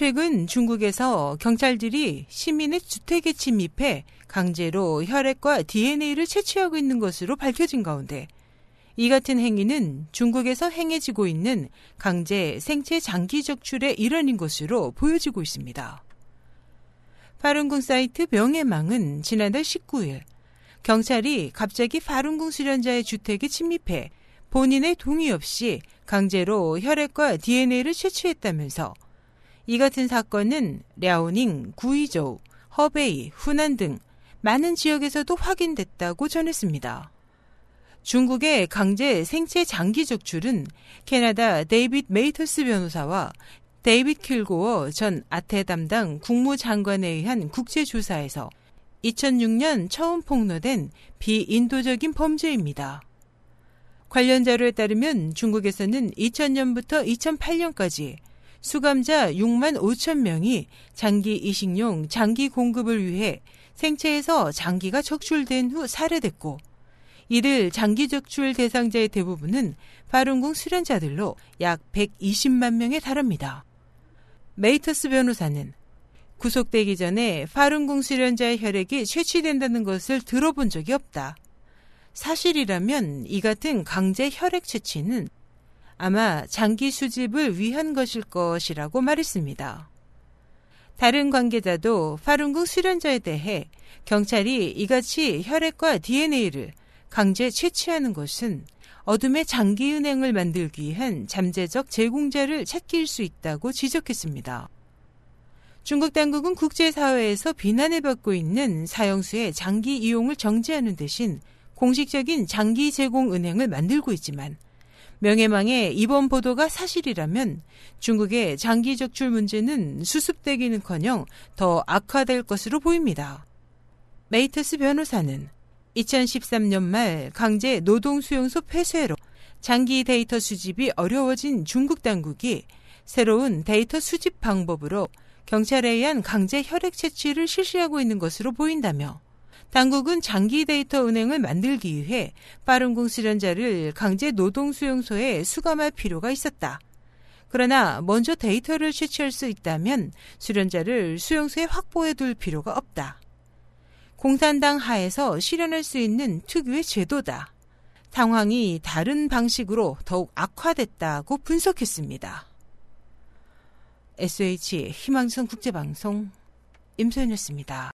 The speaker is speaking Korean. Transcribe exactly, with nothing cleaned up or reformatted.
최근 중국에서 경찰들이 시민의 주택에 침입해 강제로 혈액과 디엔에이를 채취하고 있는 것으로 밝혀진 가운데 이 같은 행위는 중국에서 행해지고 있는 강제 생체 장기 적출의 일환인 것으로 보여지고 있습니다. 파룬궁 사이트 명예망은 지난달 십구 일 경찰이 갑자기 파룬궁 수련자의 주택에 침입해 본인의 동의 없이 강제로 혈액과 디엔에이를 채취했다면서 이 같은 사건은 랴오닝, 구이저우, 허베이, 후난 등 많은 지역에서도 확인됐다고 전했습니다. 중국의 강제 생체 장기 적출은 캐나다 데이빗 메이터스 변호사와 데이빗 킬고어 전 아태 담당 국무장관에 의한 국제조사에서 이천육 년 처음 폭로된 비인도적인 범죄입니다. 관련 자료에 따르면 중국에서는 이천 년부터 이천팔 년까지 수감자 육만 오천 명이 장기 이식용 장기 공급을 위해 생체에서 장기가 적출된 후 살해됐고 이들 장기 적출 대상자의 대부분은 파룬궁 수련자들로 약 백이십만 명에 달합니다. 메이터스 변호사는 구속되기 전에 파룬궁 수련자의 혈액이 채취된다는 것을 들어본 적이 없다. 사실이라면 이 같은 강제 혈액 채취는 아마 장기 수집을 위한 것일 것이라고 말했습니다. 다른 관계자도 파룬궁 수련자에 대해 경찰이 이같이 혈액과 디엔에이를 강제 채취하는 것은 어둠의 장기 은행을 만들기 위한 잠재적 제공자를 찾길 수 있다고 지적했습니다. 중국 당국은 국제사회에서 비난을 받고 있는 사형수의 장기 이용을 정지하는 대신 공식적인 장기 제공 은행을 만들고 있지만 명예망의 이번 보도가 사실이라면 중국의 장기 적출 문제는 수습되기는커녕 더 악화될 것으로 보입니다. 메이터스 변호사는 이천십삼 년 말 강제 노동수용소 폐쇄로 장기 데이터 수집이 어려워진 중국 당국이 새로운 데이터 수집 방법으로 경찰에 의한 강제 혈액 채취를 실시하고 있는 것으로 보인다며 당국은 장기 데이터 은행을 만들기 위해 파룬궁 수련자를 강제 노동수용소에 수감할 필요가 있었다. 그러나 먼저 데이터를 채취할 수 있다면 수련자를 수용소에 확보해둘 필요가 없다. 공산당 하에서 실현할 수 있는 특유의 제도다. 상황이 다른 방식으로 더욱 악화됐다고 분석했습니다. 에스에이치 희망선 국제방송 임소연이었습니다.